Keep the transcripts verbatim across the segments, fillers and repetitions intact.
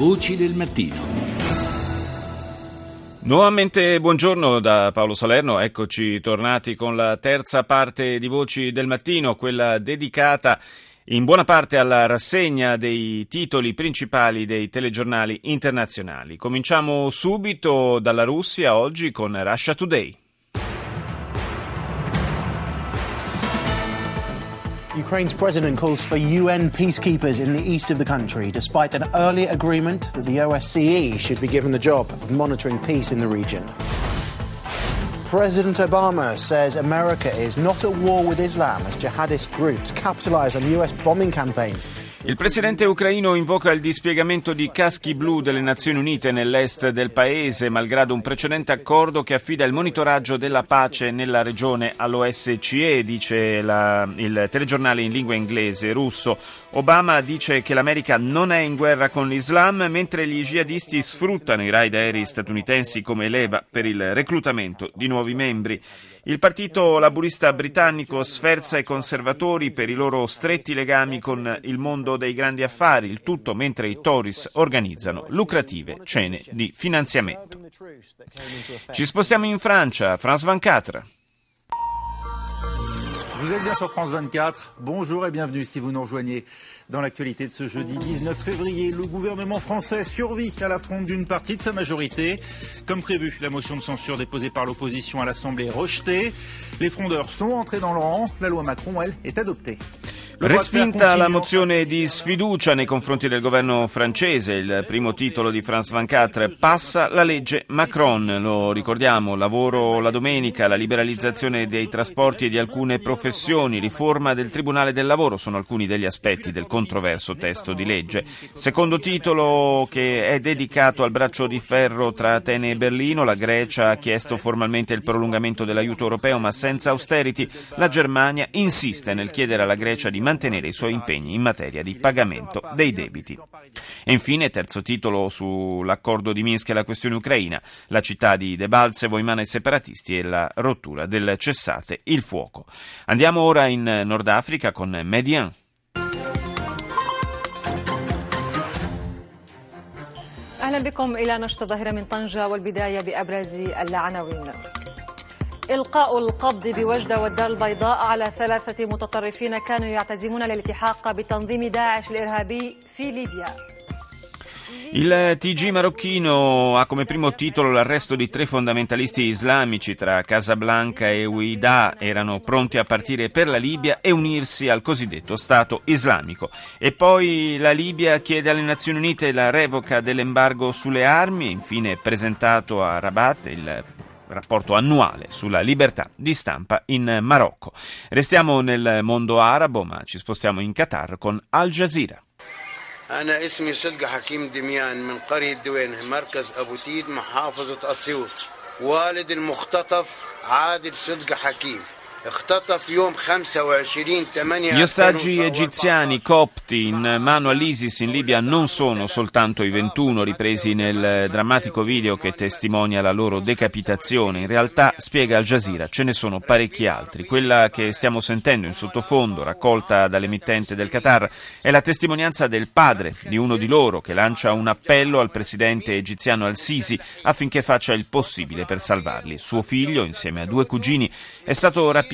Voci del mattino. Nuovamente buongiorno da Paolo Salerno, eccoci tornati con la terza parte di Voci del Mattino, quella dedicata in buona parte alla rassegna dei titoli principali dei telegiornali internazionali. Cominciamo subito dalla Russia, oggi con Russia Today. Ukraine's president calls for U N peacekeepers in the east of the country, despite an early agreement that the O S C E should be given the job of monitoring peace in the region. President Obama says America is not at war with Islam as jihadist groups capitalize on U S bombing campaigns. Il presidente ucraino invoca il dispiegamento di caschi blu delle Nazioni Unite nell'est del paese, malgrado un precedente accordo che affida il monitoraggio della pace nella regione all'O S C E, dice la, il telegiornale in lingua inglese russo. Obama dice che l'America non è in guerra con l'Islam, mentre gli jihadisti sfruttano i raid aerei statunitensi come leva per il reclutamento di nuovi membri. Il partito laburista britannico sferza i conservatori per i loro stretti legami con il mondo dei grandi affari, il tutto mentre i Tories organizzano lucrative cene di finanziamento. Ci spostiamo in Francia, France ventiquattro. Vous êtes bien sur France vingt-quatre. Bonjour et bienvenue si vous nous rejoignez. Dans l'actualité de ce jeudi dix-neuf février, le gouvernement français survit à l'affront d'une partie de sa majorité. Comme prévu, la motion de censure déposée par l'opposition à l'Assemblée est rejetée. Les frondeurs sont entrés dans le rang. La loi Macron, elle, est adoptée. Respinta la mozione di sfiducia nei confronti del governo francese, il primo titolo di France ventiquattro, passa la legge Macron, lo ricordiamo, lavoro la domenica, la liberalizzazione dei trasporti e di alcune professioni, riforma del Tribunale del Lavoro, sono alcuni degli aspetti del controverso testo di legge. Secondo titolo che è dedicato al braccio di ferro tra Atene e Berlino, la Grecia ha chiesto formalmente il prolungamento dell'aiuto europeo ma senza austerity, la Germania insiste nel chiedere alla Grecia di mantenere i suoi impegni in materia di pagamento dei debiti. E infine, terzo titolo sull'accordo di Minsk e la questione ucraina, la città di Debaltsevo in mano ai separatisti e la rottura del cessate il fuoco. Andiamo ora in Nord Africa con Median. أهلا بكم إلى نشط ظاهرة من طنجة والبداية بأبرز العناوين. إلقاء القبض بوجدة والدار البيضاء على ثلاثة متطرفين كانوا يعتزمون للالتحاق بتنظيم داعش الإرهابي في ليبيا. Il T G marocchino ha come primo titolo l'arresto di tre fondamentalisti islamici tra Casablanca e Ouida, erano pronti a partire per la Libia e unirsi al cosiddetto Stato islamico. E poi la Libia chiede alle Nazioni Unite la revoca dell'embargo sulle armi, infine presentato a Rabat il rapporto annuale sulla libertà di stampa in Marocco. Restiamo nel mondo arabo ma ci spostiamo in Qatar con Al Jazeera. أنا اسمي صدق حكيم دميان من قرية دوينه مركز أبو تيد محافظة أسيوط والد المختطف عادل صدق حكيم. Gli ostaggi egiziani copti in mano all'ISIS in Libia non sono soltanto i ventuno ripresi nel drammatico video che testimonia la loro decapitazione. In realtà, spiega Al Jazeera, ce ne sono parecchi altri. Quella che stiamo sentendo in sottofondo, raccolta dall'emittente del Qatar, è la testimonianza del padre di uno di loro che lancia un appello al presidente egiziano al Sisi affinché faccia il possibile per salvarli. Suo figlio, insieme a due cugini, è stato rapito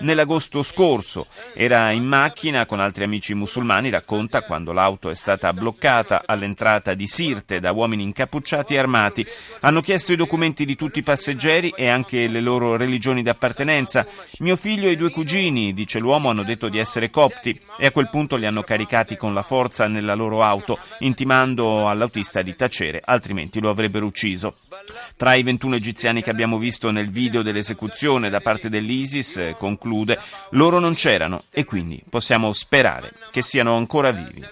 nell'agosto scorso, era in macchina con altri amici musulmani, racconta, quando l'auto è stata bloccata all'entrata di Sirte da uomini incappucciati e armati. Hanno chiesto i documenti di tutti i passeggeri e anche le loro religioni d'appartenenza. Mio figlio e i due cugini, dice l'uomo, hanno detto di essere copti e a quel punto li hanno caricati con la forza nella loro auto, intimando all'autista di tacere, altrimenti lo avrebbero ucciso. Tra i ventuno egiziani che abbiamo visto nel video dell'esecuzione da parte dell'ISIS, conclude, loro non c'erano e quindi possiamo sperare che siano ancora vivi.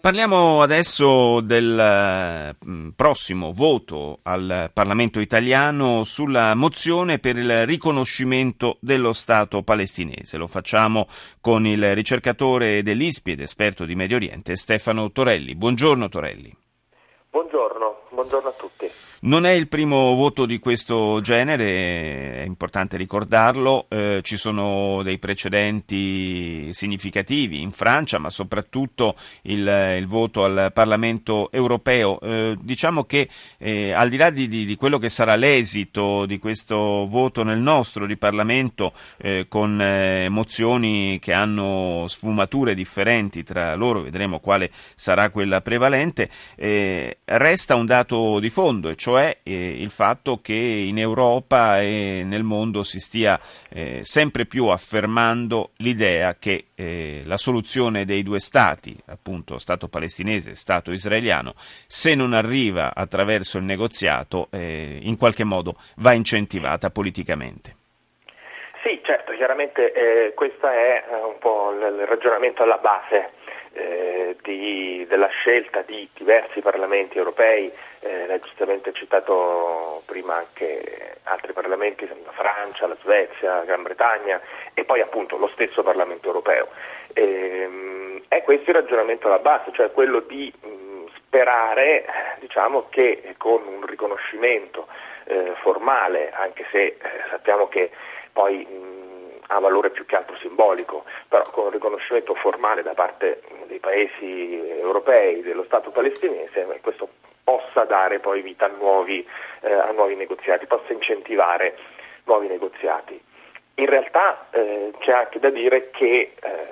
Parliamo adesso del prossimo voto al Parlamento italiano sulla mozione per il riconoscimento dello Stato palestinese. Lo facciamo con il ricercatore dell'ISPI ed esperto di Medio Oriente Stefano Torelli. Buongiorno Torelli. Buongiorno. Buongiorno a tutti. Non è il primo voto di questo genere, è importante ricordarlo, eh, ci sono dei precedenti significativi in Francia, ma soprattutto il, il voto al Parlamento europeo. Eh, diciamo che eh, al di là di, di, di quello che sarà l'esito di questo voto nel nostro di Parlamento, eh, con eh, mozioni che hanno sfumature differenti tra loro, vedremo quale sarà quella prevalente, eh, resta un dato di fondo, e cioè eh, il fatto che in Europa e nel mondo si stia eh, sempre più affermando l'idea che eh, la soluzione dei due stati, appunto Stato palestinese e Stato israeliano, se non arriva attraverso il negoziato, eh, in qualche modo va incentivata politicamente. Sì, certo, chiaramente eh, questo è eh, un po' il ragionamento alla base eh, di, della scelta di diversi parlamenti europei. Eh, giustamente citato prima anche altri parlamenti, la Francia, la Svezia, la Gran Bretagna e poi appunto lo stesso Parlamento europeo. Eh, è questo il ragionamento alla base, cioè quello di mh, sperare, diciamo, che con un riconoscimento eh, formale, anche se eh, sappiamo che poi mh, ha valore più che altro simbolico, però con un riconoscimento formale da parte mh, dei paesi europei, dello Stato palestinese, questo possa dare poi vita a nuovi, eh, a nuovi negoziati, possa incentivare nuovi negoziati. In realtà eh, c'è anche da dire che eh,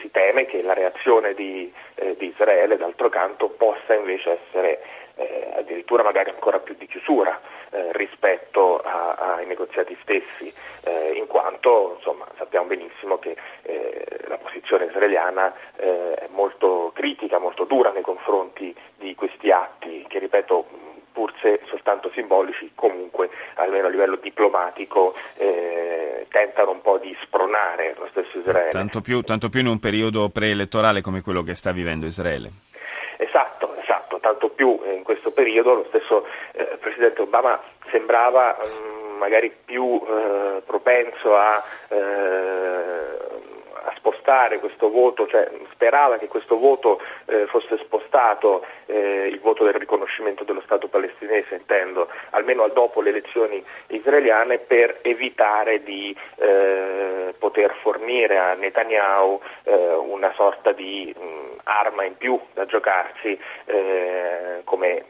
si teme che la reazione di, eh, di Israele, d'altro canto, possa invece essere eh, addirittura magari ancora più di chiusura eh, rispetto a, ai negoziati stessi, eh, in quanto insomma sappiamo benissimo che eh, la posizione israeliana eh, è molto critica, molto dura nei confronti di questi atti che, ripeto, pur se soltanto simbolici, comunque almeno a livello diplomatico eh, tentano un po' di spronare lo stesso Israele. Tanto più, tanto più in un periodo preelettorale come quello che sta vivendo Israele. Esatto, esatto, tanto più in questo periodo lo stesso eh, Presidente Obama sembrava mh, magari più eh, propenso a... Eh, a spostare questo voto, cioè sperava che questo voto eh, fosse spostato, eh, il voto del riconoscimento dello Stato palestinese intendo, almeno dopo le elezioni israeliane, per evitare di eh, poter fornire a Netanyahu eh, una sorta di mh, arma in più da giocarsi eh, come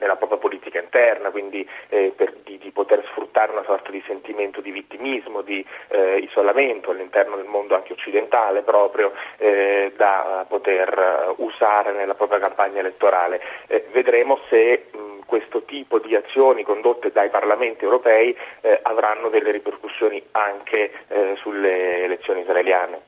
nella propria politica interna, quindi eh, per, di, di poter sfruttare una sorta di sentimento di vittimismo, di eh, isolamento all'interno del mondo anche occidentale proprio, eh, da poter usare nella propria campagna elettorale. Eh, vedremo se mh, questo tipo di azioni condotte dai parlamenti europei eh, avranno delle ripercussioni anche eh, sulle elezioni israeliane.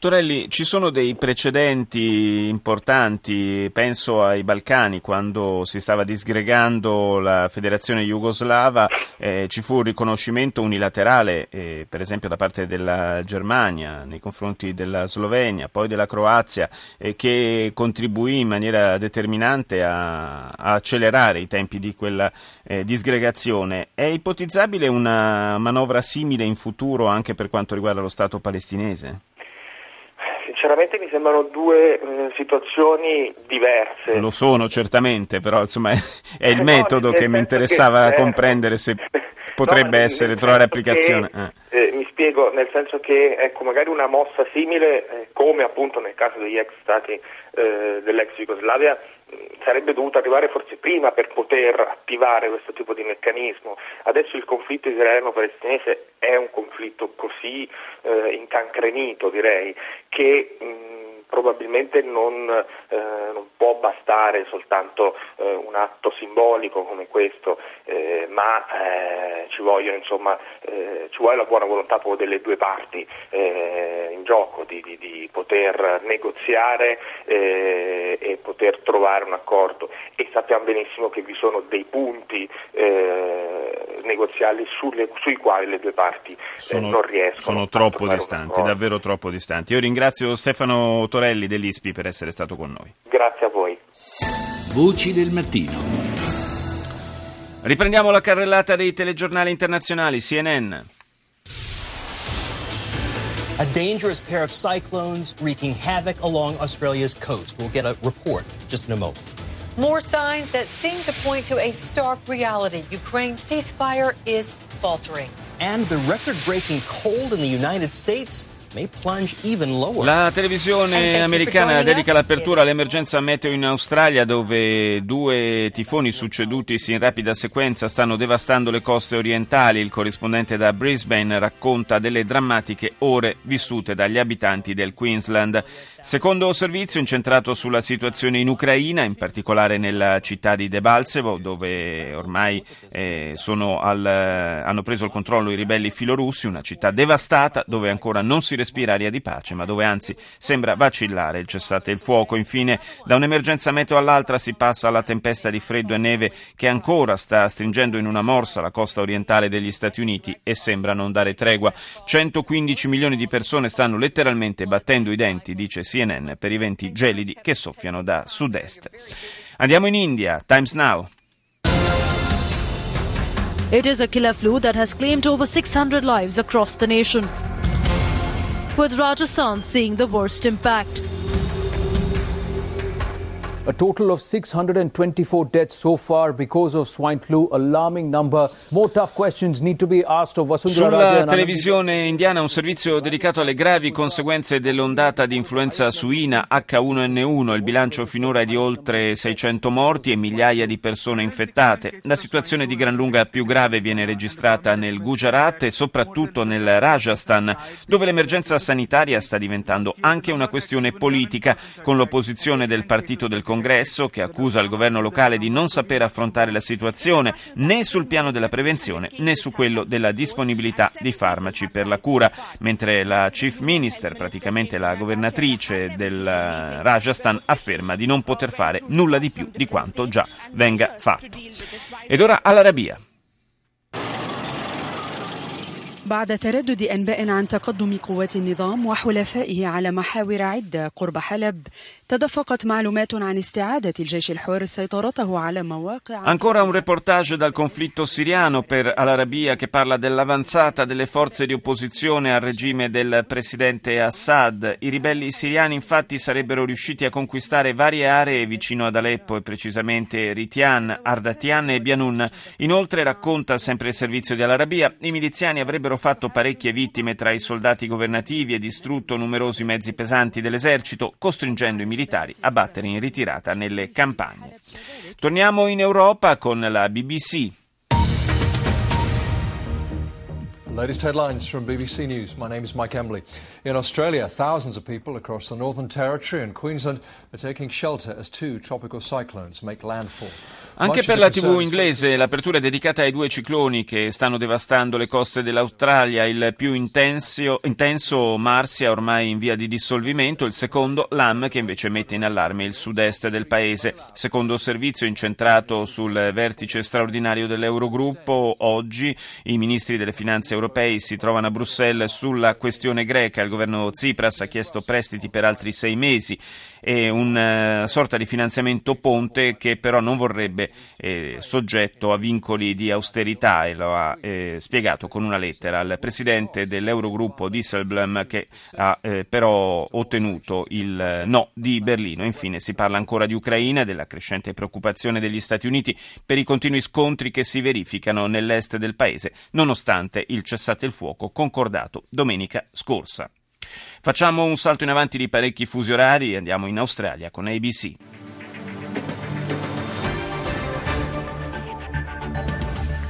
Torelli, ci sono dei precedenti importanti, penso ai Balcani, quando si stava disgregando la Federazione Jugoslava, eh, ci fu un riconoscimento unilaterale, eh, per esempio da parte della Germania nei confronti della Slovenia, poi della Croazia, eh, che contribuì in maniera determinante a, a accelerare i tempi di quella eh, disgregazione. È ipotizzabile una manovra simile in futuro anche per quanto riguarda lo Stato palestinese? Sinceramente mi sembrano due eh, situazioni diverse. Lo sono certamente, però insomma è, è il eh metodo no, che mi interessava che, comprendere se potrebbe no, essere trovare applicazione. Che, eh. Eh, mi spiego, nel senso che ecco magari una mossa simile, eh, come appunto nel caso degli ex stati eh, dell'ex Jugoslavia, sarebbe dovuto arrivare forse prima per poter attivare questo tipo di meccanismo. Adesso il conflitto israeliano-palestinese è un conflitto così eh, incancrenito, direi, che mh, probabilmente non, eh, non può bastare soltanto eh, un atto simbolico come questo, eh, ma eh, ci vogliono, insomma, eh, ci vuole la buona volontà proprio delle due parti eh, in gioco di, di, di poter negoziare eh, e poter trovare un accordo, e sappiamo benissimo che vi sono dei punti eh, negoziali sulle, sui quali le due parti eh, sono, non riescono sono troppo distanti, davvero troppo distanti. Io ringrazio Stefano Torelli dell'I S P I per essere stato con noi. Grazie a voi. Voci del mattino. Riprendiamo la carrellata dei telegiornali internazionali. C N N. A dangerous pair of cyclones wreaking havoc along Australia's coast. We'll get a report just in a moment. More signs that seem to point to a stark reality. Ukraine's ceasefire is faltering. And the record-breaking cold in the United States may plunge even lower. La televisione americana dedica l'apertura all'emergenza meteo in Australia, dove due tifoni succedutisi in rapida sequenza stanno devastando le coste orientali. Il corrispondente da Brisbane racconta delle drammatiche ore vissute dagli abitanti del Queensland. Secondo servizio incentrato sulla situazione in Ucraina, in particolare nella città di Debaltsevo, dove ormai eh, sono al, hanno preso il controllo i ribelli filorussi, una città devastata dove ancora non si respira aria di pace, ma dove anzi sembra vacillare il cessate il fuoco. Infine, da un'emergenza meteo all'altra si passa alla tempesta di freddo e neve che ancora sta stringendo in una morsa la costa orientale degli Stati Uniti e sembra non dare tregua. centoquindici milioni di persone stanno letteralmente battendo i denti, dice C N N, per i venti gelidi che soffiano da sud-est. Andiamo in India, Times Now. It is a killer flu that has claimed over six hundred lives across the nation, with Rajasthan seeing the worst impact. A total of six hundred twenty-four deaths so far because of swine flu, alarming number. More tough questions need to be asked of Vasundhara. Sulla televisione indiana un servizio dedicato alle gravi conseguenze dell'ondata di influenza suina H uno N uno. Il bilancio finora è di oltre seicento morti e migliaia di persone infettate. La situazione di gran lunga più grave viene registrata nel Gujarat e soprattutto nel Rajasthan, dove l'emergenza sanitaria sta diventando anche una questione politica, con l'opposizione del partito del Congresso che accusa il governo locale di non saper affrontare la situazione né sul piano della prevenzione né su quello della disponibilità di farmaci per la cura, mentre la Chief Minister, praticamente la governatrice del Rajasthan, afferma di non poter fare nulla di più di quanto già venga fatto. Ed ora Al Arabiya. بعد تردد أنباء عن تقدم قوات النظام وحلفائه على محاور عدة قرب حلب تدفقت معلومات عن استعادة الجيش الحر سيطرته على مواقع. Ancora un reportage dal conflitto siriano per Al Arabiya, che parla dell'avanzata delle forze di opposizione al regime del presidente Assad. I ribelli siriani infatti sarebbero riusciti a conquistare varie aree vicino ad Aleppo e precisamente Ritian, Ardatian e Bianun. Inoltre, racconta sempre il servizio di Al Arabiya, i miliziani avrebbero fatto parecchie vittime tra i soldati governativi e distrutto numerosi mezzi pesanti dell'esercito, costringendo i miliziani a battere in ritirata nelle campagne. Torniamo in Europa con la B B C. Latest headlines from B B C News. My name is Mike Embley. In Australia, thousands of people across the Northern Territory and Queensland are taking shelter as two tropical cyclones make landfall. Anche per la tivù inglese l'apertura è dedicata ai due cicloni che stanno devastando le coste dell'Australia. Il più intensio, intenso, Marcia, ormai in via di dissolvimento, il secondo, Lam, che invece mette in allarme il sud-est del paese. Secondo servizio incentrato sul vertice straordinario dell'Eurogruppo, oggi i ministri delle finanze europei si trovano a Bruxelles sulla questione greca. Il governo Tsipras ha chiesto prestiti per altri sei mesi e una sorta di finanziamento ponte che però non vorrebbe Eh, soggetto a vincoli di austerità, e lo ha eh, spiegato con una lettera al presidente dell'Eurogruppo Dijsselbloem, che ha eh, però ottenuto il no di Berlino. Infine si parla ancora di Ucraina, della crescente preoccupazione degli Stati Uniti per i continui scontri che si verificano nell'est del paese, nonostante il cessate il fuoco concordato domenica scorsa. Facciamo un salto in avanti di parecchi fusi orari e andiamo in Australia con A B C.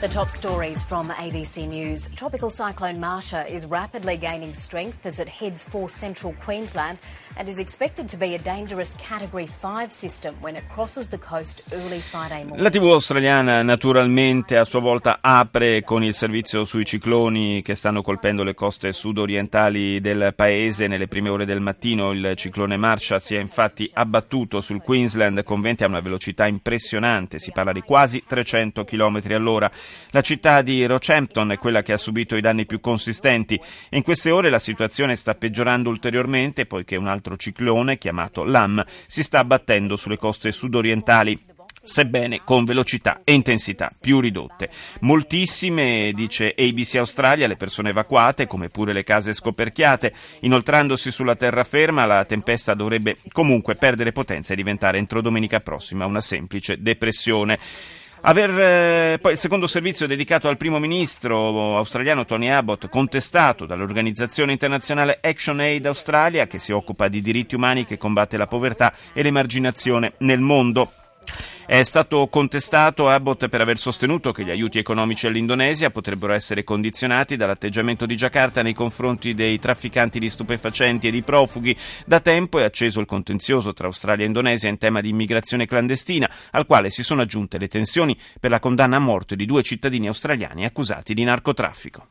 The top stories from A B C News. Tropical cyclone Marcia is rapidly gaining strength as it heads for central Queensland and is expected to be a dangerous Category five system when it crosses the coast early Friday morning. La tivù australiana naturalmente a sua volta apre con il servizio sui cicloni che stanno colpendo le coste sudorientali del paese. Nelle prime ore del mattino il ciclone Marcia si è infatti abbattuto sul Queensland con venti a una velocità impressionante, si parla di quasi trecento chilometri all'ora. La città di Rockhampton è quella che ha subito i danni più consistenti. In queste ore la situazione sta peggiorando ulteriormente, poiché un altro ciclone, chiamato Lam, si sta abbattendo sulle coste sudorientali. sebbene con velocità e intensità più ridotte. Moltissime, dice A B C Australia, le persone evacuate, come pure le case scoperchiate. Inoltrandosi sulla terraferma, la tempesta dovrebbe comunque perdere potenza e diventare entro domenica prossima una semplice depressione. Aver eh, poi il secondo servizio dedicato al primo ministro australiano Tony Abbott, contestato dall'organizzazione internazionale ActionAid Australia, che si occupa di diritti umani, che combatte la povertà e l'emarginazione nel mondo. È stato contestato Abbott per aver sostenuto che gli aiuti economici all'Indonesia potrebbero essere condizionati dall'atteggiamento di Giacarta nei confronti dei trafficanti di stupefacenti e di profughi. Da tempo è acceso il contenzioso tra Australia e Indonesia in tema di immigrazione clandestina, al quale si sono aggiunte le tensioni per la condanna a morte di due cittadini australiani accusati di narcotraffico.